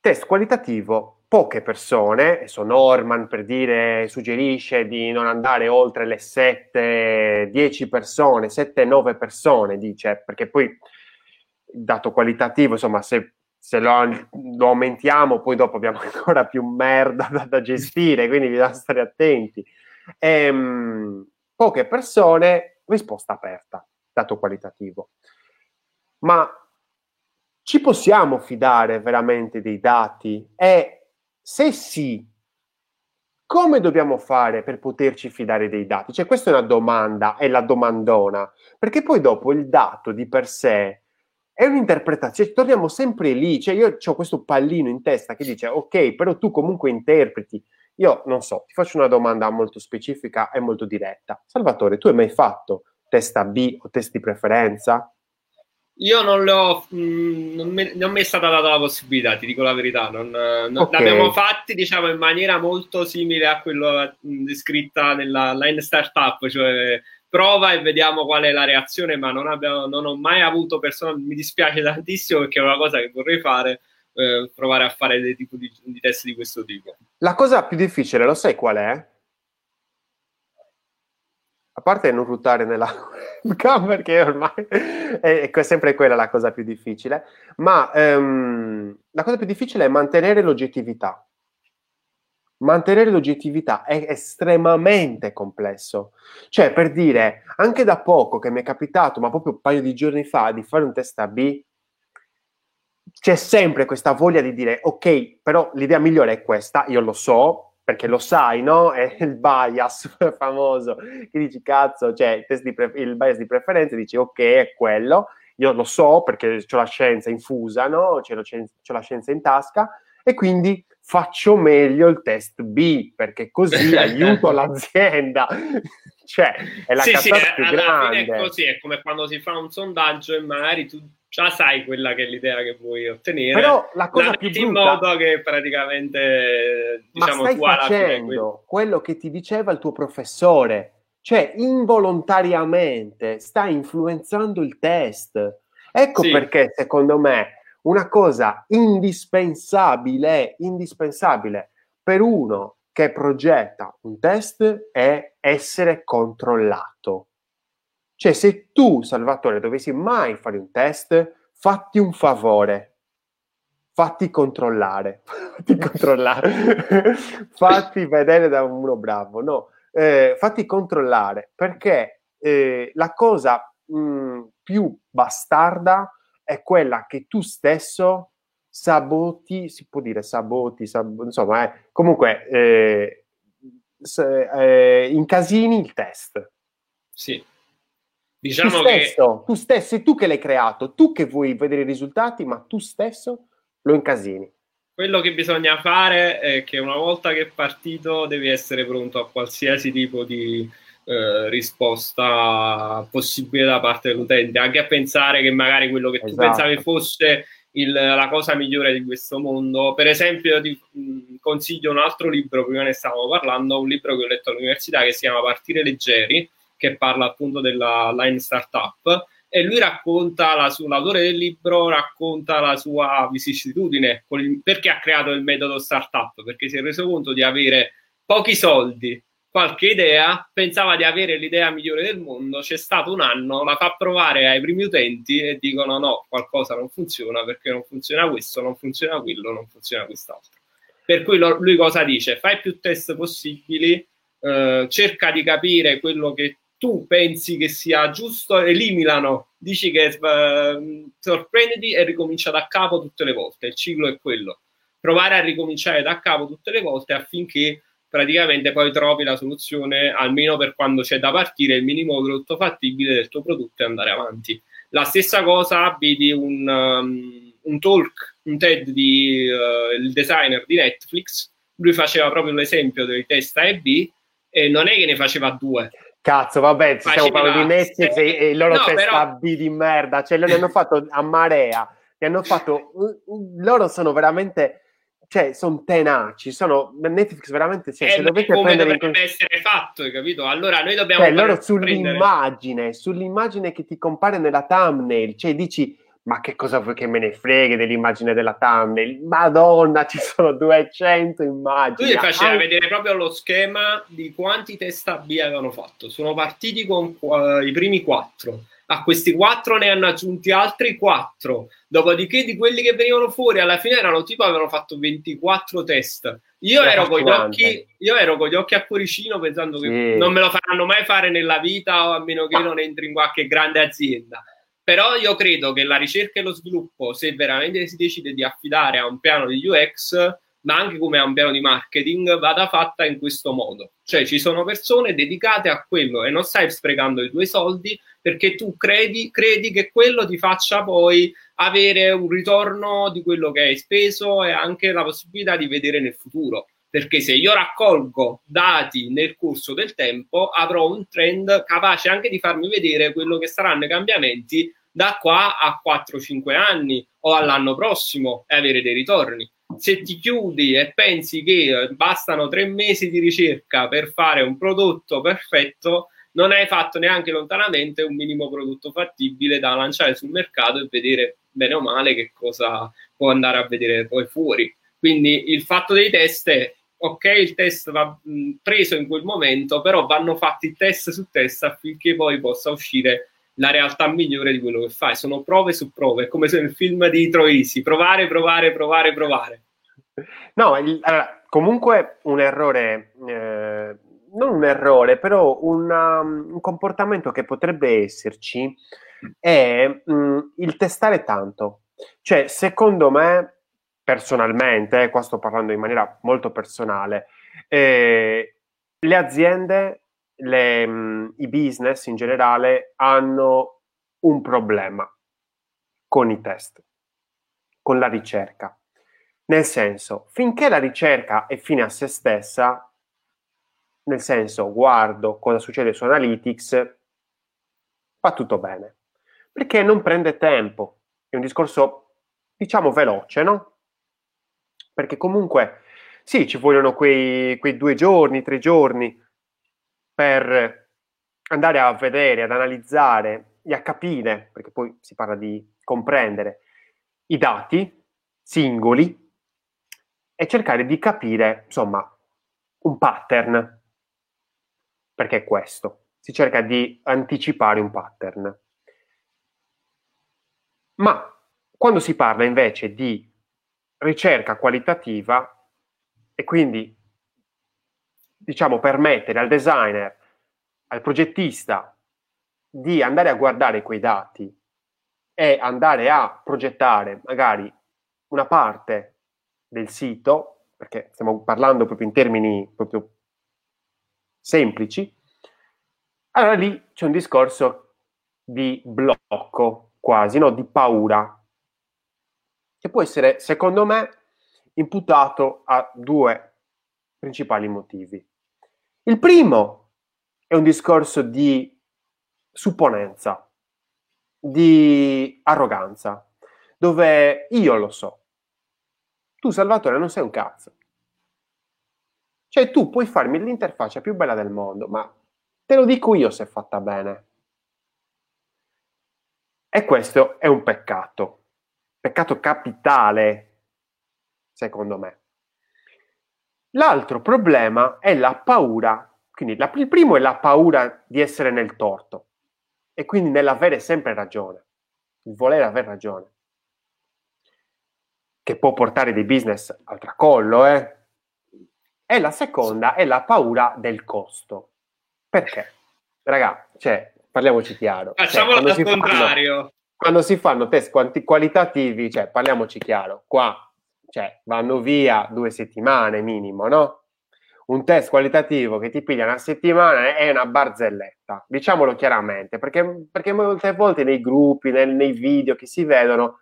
test qualitativo, poche persone. Adesso Norman, per dire, suggerisce di non andare oltre le sette dieci persone, sette nove persone, dice, perché poi il dato qualitativo, insomma, se, se lo, lo aumentiamo, poi dopo abbiamo ancora più merda da, da gestire, quindi bisogna stare attenti. Ehm, poche persone, risposta aperta, dato qualitativo. Ma ci possiamo fidare veramente dei dati? È Se sì, come dobbiamo fare per poterci fidare dei dati? Cioè, questa è una domanda, è la domandona, perché poi dopo il dato di per sé è un'interpretazione, torniamo sempre lì. Cioè, io ho questo pallino in testa che dice, ok, però tu comunque interpreti. Io non so, ti faccio una domanda molto specifica e molto diretta. Salvatore, tu hai mai fatto test A B o test di preferenza? Io non l'ho, non mi, non mi è stata data la possibilità, ti dico la verità. Non, non okay. L'abbiamo fatti, diciamo, in maniera molto simile a quello descritta nella line startup, cioè prova e vediamo qual è la reazione, ma non abbiamo, non ho mai avuto persone. Mi dispiace tantissimo, perché è una cosa che vorrei fare, eh, provare a fare dei tipi di, di test di questo tipo. La cosa più difficile, lo sai qual è? A parte non ruotare nella webcam, perché ormai è sempre quella la cosa più difficile, ma ehm, la cosa più difficile è mantenere l'oggettività. Mantenere l'oggettività è estremamente complesso. Cioè, per dire, anche da poco che mi è capitato, ma proprio un paio di giorni fa, di fare un test A B, c'è sempre questa voglia di dire, ok, però l'idea migliore è questa, io lo so, perché lo sai, no? È il bias famoso, che dici, cazzo, cioè il, test di pre- il bias di preferenza, dici, ok, è quello, io lo so perché c'ho la scienza infusa, no? C'ho la scienza in tasca, e quindi faccio meglio il test B, perché così aiuto l'azienda. Cioè, è la sì, cazzata sì, più alla grande. Fine è così, è come quando si fa un sondaggio e magari tu già sai quella che è l'idea che vuoi ottenere, però la cosa la più brutta, in modo che praticamente, diciamo, ma stai facendo quello che ti diceva il tuo professore, cioè involontariamente stai influenzando il test. Ecco, sì. Perché secondo me una cosa indispensabile indispensabile per uno che progetta un test è essere controllato. Cioè, se tu, Salvatore, dovessi mai fare un test, fatti un favore, fatti controllare, fatti controllare, fatti vedere da uno bravo, no, eh, fatti controllare, perché eh, la cosa mh, più bastarda è quella che tu stesso saboti, si può dire saboti, sab- insomma, eh, comunque eh, se, eh, incasini il test. Sì. Diciamo tu stesso, che... tu stesso, sei tu che l'hai creato, tu che vuoi vedere i risultati, ma tu stesso lo incasini. Quello che bisogna fare è che una volta che è partito devi essere pronto a qualsiasi tipo di eh, risposta possibile da parte dell'utente, anche a pensare che magari quello che esatto. tu pensavi fosse il, la cosa migliore di questo mondo. Per esempio, ti mh, consiglio un altro libro, prima ne stavamo parlando, un libro che ho letto all'università che si chiama Partire leggeri, che parla appunto della line startup, e lui racconta la sua, l'autore del libro racconta la sua vicissitudine, perché ha creato il metodo startup, perché si è reso conto di avere pochi soldi, qualche idea, pensava di avere l'idea migliore del mondo, c'è stato un anno, la fa provare ai primi utenti e dicono no, qualcosa non funziona, perché non funziona questo, non funziona quello, non funziona quest'altro. Per cui lo, lui cosa dice? Fai più test possibili, eh, cerca di capire quello che tu pensi che sia giusto, eliminalo, dici che eh, sorprenditi e ricomincia da capo tutte le volte, il ciclo è quello. Provare a ricominciare da capo tutte le volte affinché praticamente poi trovi la soluzione, almeno per quando c'è da partire, il minimo prodotto fattibile del tuo prodotto e andare avanti. La stessa cosa abiti un, um, un talk, un TED di uh, il designer di Netflix, lui faceva proprio l'esempio dei test A e B e non è che ne faceva due. Cazzo, vabbè, ci faceva... stiamo parlando di Netflix e, e loro no, test però... A, B di merda, cioè loro ne hanno fatto a marea, ne hanno fatto... loro sono veramente... cioè sono tenaci, sono Netflix veramente, cioè, eh, se dovete come prendere dovrebbe in... essere fatto, hai capito? Allora noi dobbiamo, cioè, loro sull'immagine prendere... sull'immagine che ti compare nella thumbnail, cioè dici ma che cosa vuoi che me ne freghi dell'immagine della thumbnail, madonna ci sono duecento immagini. Lui faceva Al... vedere proprio lo schema di quanti test A B avevano fatto, sono partiti con uh, i primi quattro. A questi quattro ne hanno aggiunti altri quattro, dopodiché di quelli che venivano fuori alla fine erano tipo, avevano fatto ventiquattro test. Io ero con gli occhi, io ero con gli occhi a cuoricino pensando che sì, non me lo faranno mai fare nella vita, o a meno che non entri in qualche grande azienda. Però io credo che la ricerca e lo sviluppo, se veramente si decide di affidare a un piano di U X, ma anche come a un piano di marketing, vada fatta in questo modo. Cioè ci sono persone dedicate a quello e non stai sprecando i tuoi soldi, perché tu credi, credi che quello ti faccia poi avere un ritorno di quello che hai speso e anche la possibilità di vedere nel futuro. Perché se io raccolgo dati nel corso del tempo, avrò un trend capace anche di farmi vedere quello che saranno i cambiamenti da qua a quattro cinque anni o all'anno prossimo e avere dei ritorni. Se ti chiudi e pensi che bastano tre mesi di ricerca per fare un prodotto perfetto, non hai fatto neanche lontanamente un minimo prodotto fattibile da lanciare sul mercato e vedere bene o male che cosa può andare a vedere poi fuori. Quindi il fatto dei test è, ok, il test va preso in quel momento, però vanno fatti test su test affinché poi possa uscire la realtà migliore di quello che fai. Sono prove su prove, è come se nel film di Troisi, provare, provare, provare, provare. No, il, allora, comunque un errore, eh, non un errore, però una, un comportamento che potrebbe esserci è mh, il testare tanto. Cioè, secondo me, personalmente, eh, qua sto parlando in maniera molto personale, eh, le aziende... Le, mh, i business in generale hanno un problema con i test, con la ricerca, nel senso, finché la ricerca è fine a se stessa, nel senso guardo cosa succede su Analytics, va tutto bene, perché non prende tempo, è un discorso diciamo veloce, no? Perché comunque sì, ci vogliono quei, quei due giorni, tre giorni per andare a vedere, ad analizzare e a capire, perché poi si parla di comprendere i dati singoli e cercare di capire, insomma, un pattern, perché è questo, si cerca di anticipare un pattern. Ma quando si parla invece di ricerca qualitativa e quindi diciamo, permettere al designer, al progettista di andare a guardare quei dati e andare a progettare magari una parte del sito, perché stiamo parlando proprio in termini proprio semplici, allora lì c'è un discorso di blocco quasi, no? Di paura, che può essere, secondo me, imputato a due principali motivi. Il primo è un discorso di supponenza, di arroganza, dove io lo so. Tu, Salvatore, non sei un cazzo. Cioè, tu puoi farmi l'interfaccia più bella del mondo, ma te lo dico io se è fatta bene. E questo è un peccato, peccato capitale, secondo me. L'altro problema è la paura, quindi la, il primo è la paura di essere nel torto e quindi nell'avere sempre ragione, il voler aver ragione, che può portare dei business al tracollo, eh? E la seconda è la paura del costo. Perché? Raga, cioè, parliamoci chiaro. Facciamolo cioè, al contrario. Fanno, quando si fanno test quanti, qualitativi, cioè, parliamoci chiaro, qua cioè vanno via due settimane minimo, no? Un test qualitativo che ti piglia una settimana è una barzelletta, diciamolo chiaramente, perché, perché molte volte nei gruppi, nel, nei video che si vedono,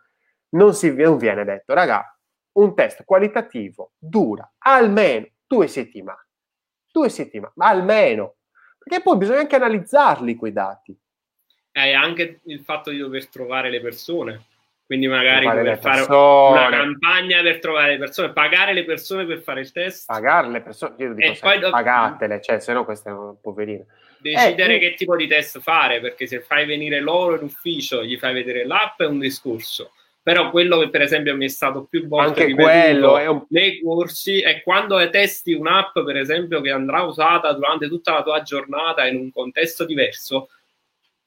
non, si, non viene detto, raga, un test qualitativo dura almeno due settimane, due settimane, ma almeno, perché poi bisogna anche analizzarli quei dati. E anche il fatto di dover trovare le persone. Quindi magari per fare una campagna per trovare le persone, pagare le persone per fare il test. Pagare le persone, io dico e sempre, poi do... pagatele, cioè se no queste poverine. Decidere eh, che tipo di test fare, perché se fai venire loro in ufficio, gli fai vedere l'app è un discorso. Però quello che per esempio mi è stato più volte ripetuto è un... nei corsi è quando testi un'app per esempio che andrà usata durante tutta la tua giornata in un contesto diverso.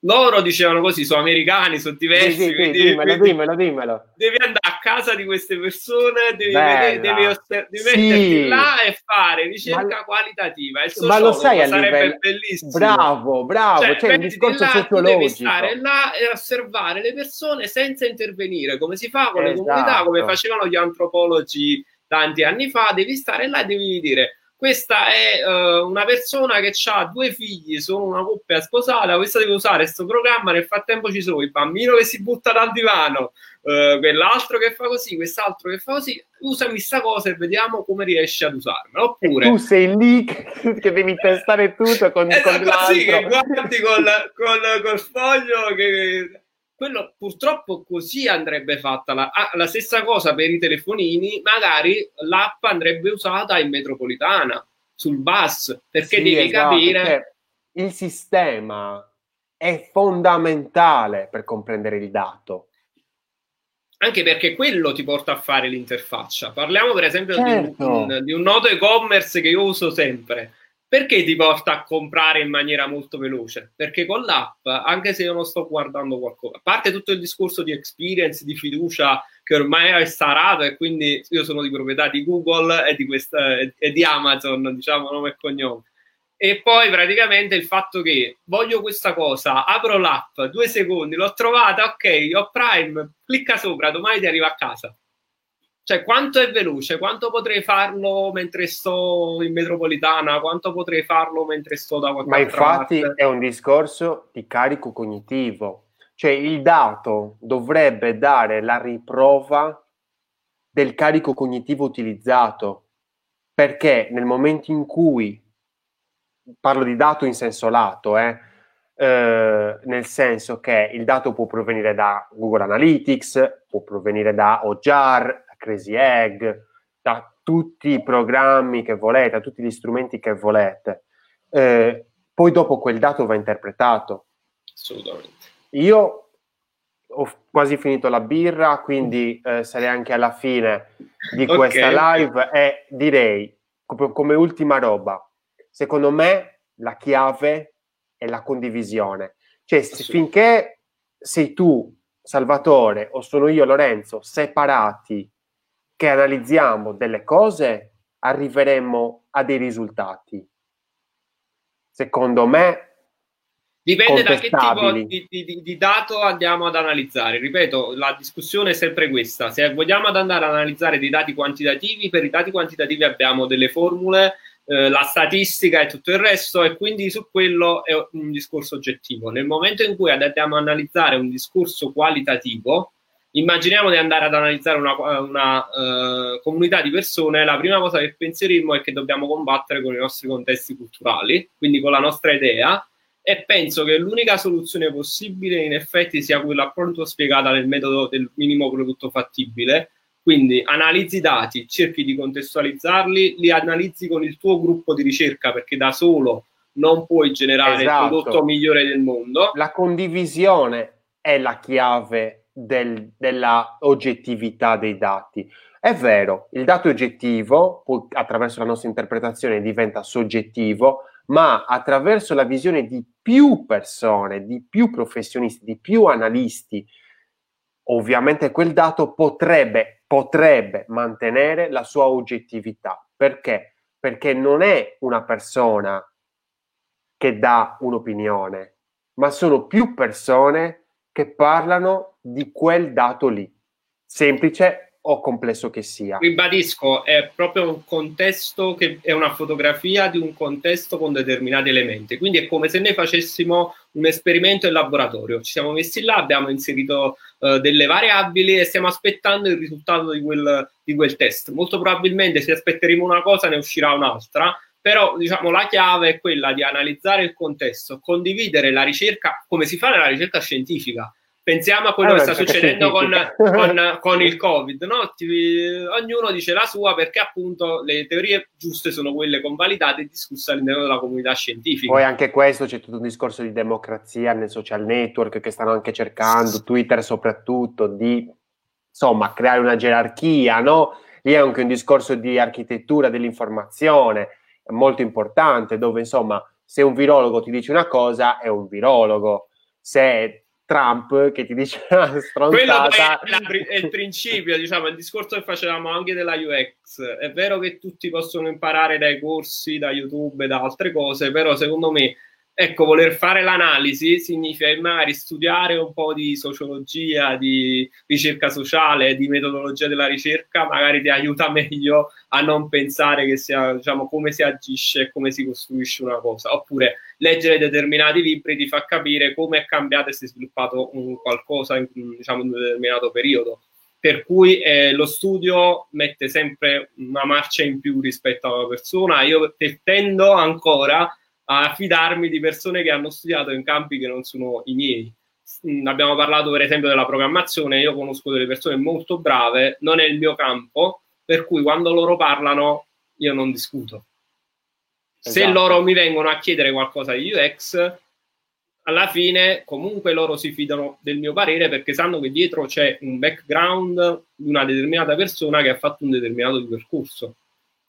Loro dicevano così, sono americani, sono diversi. Sì, sì, quindi, sì, dimmelo, quindi, dimmelo, dimmelo. Devi andare a casa di queste persone, devi, vedere, devi, osser- devi sì. metterti là e fare ricerca ma, qualitativa. Il sociologo ma lo sai sarebbe livello... bellissimo. Bravo, bravo. Cioè, cioè, un discorso là, sociologico. Devi stare là e osservare le persone senza intervenire, come si fa con esatto. le comunità, come facevano gli antropologi tanti anni fa. Devi stare là e devi dire... Questa è uh, una persona che ha due figli, sono una coppia sposata, questa deve usare questo programma, nel frattempo ci sono il bambino che si butta dal divano, uh, quell'altro che fa così, quest'altro che fa così, usami sta cosa e vediamo come riesci ad usarla. Oppure e tu sei lì che devi testare tutto con, esatto, con l'altro. Sì, che guardi col, col, col foglio che... Quello purtroppo così andrebbe fatta la, la stessa cosa per i telefonini, magari l'app andrebbe usata in metropolitana, sul bus, perché sì, devi esatto, capire... Perché il sistema è fondamentale per comprendere il dato. Anche perché quello ti porta a fare l'interfaccia. Parliamo per esempio certo. di, un, di un nodo e-commerce che io uso sempre. Perché ti porta a comprare in maniera molto veloce? Perché con l'app, anche se io non sto guardando qualcosa, a parte tutto il discorso di experience, di fiducia, che ormai è sarato e quindi io sono di proprietà di Google e di, questa, e di Amazon, diciamo nome e cognome. E poi praticamente il fatto che voglio questa cosa, apro l'app, due secondi, l'ho trovata, ok, ho Prime, clicca sopra, domani ti arriva a casa. Cioè, quanto è veloce, quanto potrei farlo mentre sto in metropolitana, quanto potrei farlo mentre sto da qualche altra parte. Ma infatti è un discorso di carico cognitivo. Cioè, il dato dovrebbe dare la riprova del carico cognitivo utilizzato, perché nel momento in cui, parlo di dato in senso lato, eh, eh, nel senso che il dato può provenire da Google Analytics, può provenire da O J A R, Crazy Egg, da tutti i programmi che volete, da tutti gli strumenti che volete. Eh, poi dopo quel dato va interpretato. Assolutamente. Io ho quasi finito la birra, quindi eh, sarei anche alla fine di okay. questa live e direi, come, come ultima roba, secondo me la chiave è la condivisione. Cioè, se, finché sei tu, Salvatore, o sono io, Lorenzo, separati che analizziamo delle cose, arriveremo a dei risultati. Secondo me dipende da che tipo di, di, di dato andiamo ad analizzare. Ripeto, la discussione è sempre questa. Se vogliamo ad andare ad analizzare dei dati quantitativi, per i dati quantitativi abbiamo delle formule, eh, la statistica e tutto il resto, e quindi su quello è un discorso oggettivo. Nel momento in cui andiamo ad analizzare un discorso qualitativo, immaginiamo di andare ad analizzare una, una uh, comunità di persone, la prima cosa che penseremmo è che dobbiamo combattere con i nostri contesti culturali, quindi con la nostra idea, e penso che l'unica soluzione possibile in effetti sia quella appunto spiegata nel metodo del minimo prodotto fattibile, quindi analizzi i dati, cerchi di contestualizzarli, li analizzi con il tuo gruppo di ricerca, perché da solo non puoi generare esatto. il prodotto migliore del mondo. La condivisione è la chiave del, della oggettività dei dati. È vero, il dato oggettivo, attraverso la nostra interpretazione, diventa soggettivo, ma attraverso la visione di più persone, di più professionisti, di più analisti, ovviamente quel dato potrebbe, potrebbe mantenere la sua oggettività. Perché? Perché non è una persona che dà un'opinione, ma sono più persone che parlano di quel dato lì. Semplice o complesso che sia. Ribadisco, è proprio un contesto che è una fotografia di un contesto con determinati elementi, quindi è come se noi facessimo un esperimento in laboratorio, ci siamo messi là, abbiamo inserito eh, delle variabili e stiamo aspettando il risultato di quel, di quel test. Molto probabilmente se aspetteremo una cosa ne uscirà un'altra, però diciamo la chiave è quella di analizzare il contesto, condividere la ricerca come si fa nella ricerca scientifica. Pensiamo a quello allora, che sta succedendo con, con, con il Covid, no? Ti, ognuno dice la sua perché appunto le teorie giuste sono quelle convalidate e discusse all'interno della comunità scientifica. Poi anche questo, c'è tutto un discorso di democrazia nel social network che stanno anche cercando, Twitter soprattutto, di insomma creare una gerarchia, no? Lì è anche un discorso di architettura dell'informazione molto importante, dove insomma se un virologo ti dice una cosa è un virologo, se Trump che ti dice una stronzata. Quello è il principio, diciamo, il discorso che facevamo anche della U X. È vero che tutti possono imparare dai corsi, da YouTube e da altre cose, però secondo me, ecco, voler fare l'analisi significa magari studiare un po' di sociologia, di ricerca sociale, di metodologia della ricerca, magari ti aiuta meglio a non pensare che sia, diciamo, come si agisce e come si costruisce una cosa, oppure leggere determinati libri ti fa capire come è cambiato e si è sviluppato un qualcosa in, diciamo, in un determinato periodo. Per cui eh, lo studio mette sempre una marcia in più rispetto a una persona. Io tendo ancora a fidarmi di persone che hanno studiato in campi che non sono i miei. Abbiamo parlato per esempio della programmazione, io conosco delle persone molto brave, non è il mio campo, per cui quando loro parlano io non discuto. Esatto. Se loro mi vengono a chiedere qualcosa di U X, alla fine comunque loro si fidano del mio parere perché sanno che dietro c'è un background di una determinata persona che ha fatto un determinato percorso.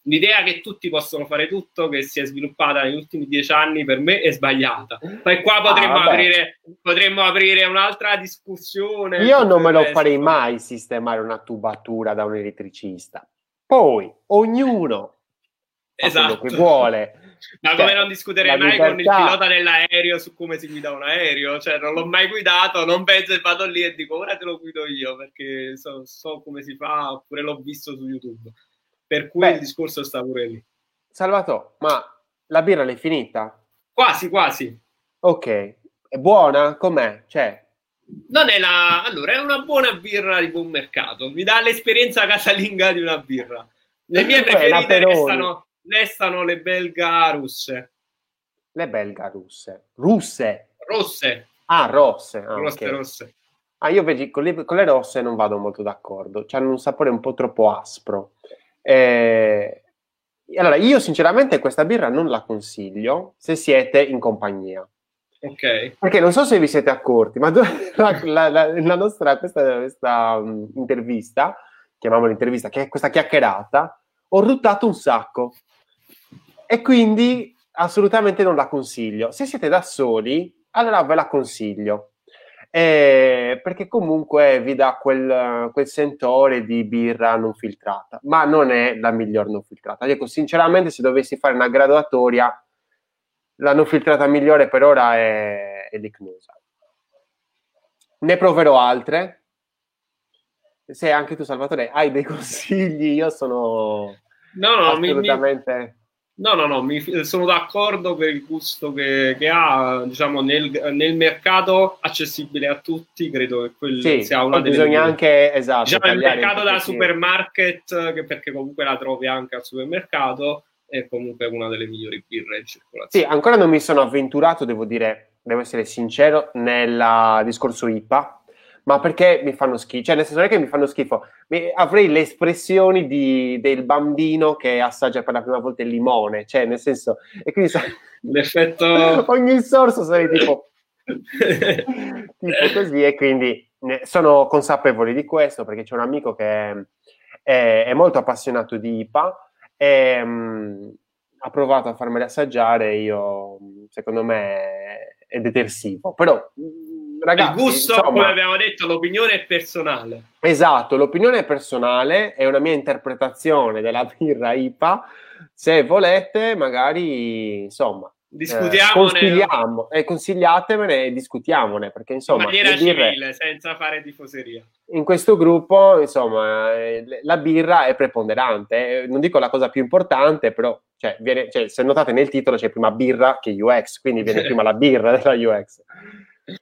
L'idea che tutti possono fare tutto, che si è sviluppata negli ultimi dieci anni, per me è sbagliata. Poi qua potremmo, ah, aprire, potremmo aprire un'altra discussione. Io non me lo farei mai sistemare una tubatura da un elettricista. Poi ognuno fa, esatto, quello che vuole. Ma cioè, come non discuterei mai libertà con il pilota dell'aereo su come si guida un aereo? Cioè, non l'ho mai guidato, non penso e vado lì e dico ora te lo guido io perché so, so come si fa, oppure l'ho visto su YouTube. Per cui Beh, il discorso sta pure lì. Salvatore, ma la birra l'hai finita? Quasi, quasi. Ok. È buona? Com'è? Cioè, non è la... Allora, è una buona birra di buon mercato. Mi dà l'esperienza casalinga di una birra. Le mie preferite restano, restano le belga russe. Le belga russe? Russe? Rosse. Ah, rosse. Ah, rosse, okay. rosse. Ah, io vedi, con le, con le rosse non vado molto d'accordo. Hanno un sapore un po' troppo aspro. Eh, allora io sinceramente questa birra non la consiglio se siete in compagnia, ok? Perché non so se vi siete accorti, ma la, la, la nostra questa, questa um, intervista, chiamiamola intervista, che è questa chiacchierata, ho ruttato un sacco e quindi assolutamente non la consiglio. Se siete da soli allora ve la consiglio, Eh, perché comunque vi dà quel, quel sentore di birra non filtrata, ma non è la miglior non filtrata. Ecco, sinceramente se dovessi fare una graduatoria, la non filtrata migliore per ora è, è l'Icnusa. Ne proverò altre. Se anche tu, Salvatore, hai dei consigli, io sono no, no, assolutamente... Mi, mi... No, no, no, mi, sono d'accordo per il gusto che, che ha, diciamo, nel, nel mercato accessibile a tutti, credo che quello sì, sia una delle... bisogna anche, esatto, diciamo, il mercato da supermarket, che perché comunque la trovi anche al supermercato, è comunque una delle migliori birre in circolazione. Sì, ancora non mi sono avventurato, devo dire, devo essere sincero, nel discorso I P A, ma perché mi fanno schifo, cioè nel senso non è che mi fanno schifo, mi, avrei le espressioni di, del bambino che assaggia per la prima volta il limone, cioè nel senso, e quindi l'effetto ogni sorso sarei tipo Tipo così, e quindi sono consapevoli di questo, perché c'è un amico che è, è molto appassionato di I P A e mh, ha provato a farmeli assaggiare. Io, secondo me, è detersivo, però ragazzi, il gusto, insomma, come abbiamo detto, l'opinione è personale. Esatto, l'opinione è personale, è una mia interpretazione della birra I P A. Se volete, magari, insomma, discutiamone, eh, no? eh, consigliatemene e discutiamone, perché insomma in maniera civile, birre, senza fare tifoseria. In questo gruppo, insomma, la birra è preponderante, non dico la cosa più importante, però cioè, viene, cioè, se notate nel titolo c'è prima birra che U X, quindi viene prima la birra della U X.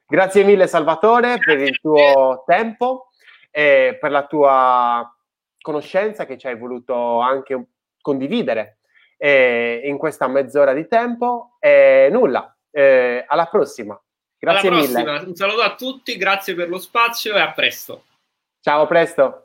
Grazie mille Salvatore. Grazie per il tuo tempo e per la tua conoscenza che ci hai voluto anche condividere Eh, in questa mezz'ora di tempo. Eh, nulla, eh, alla prossima. Grazie alla prossima. Mille. Un saluto a tutti, grazie per lo spazio e a presto. Ciao, a presto.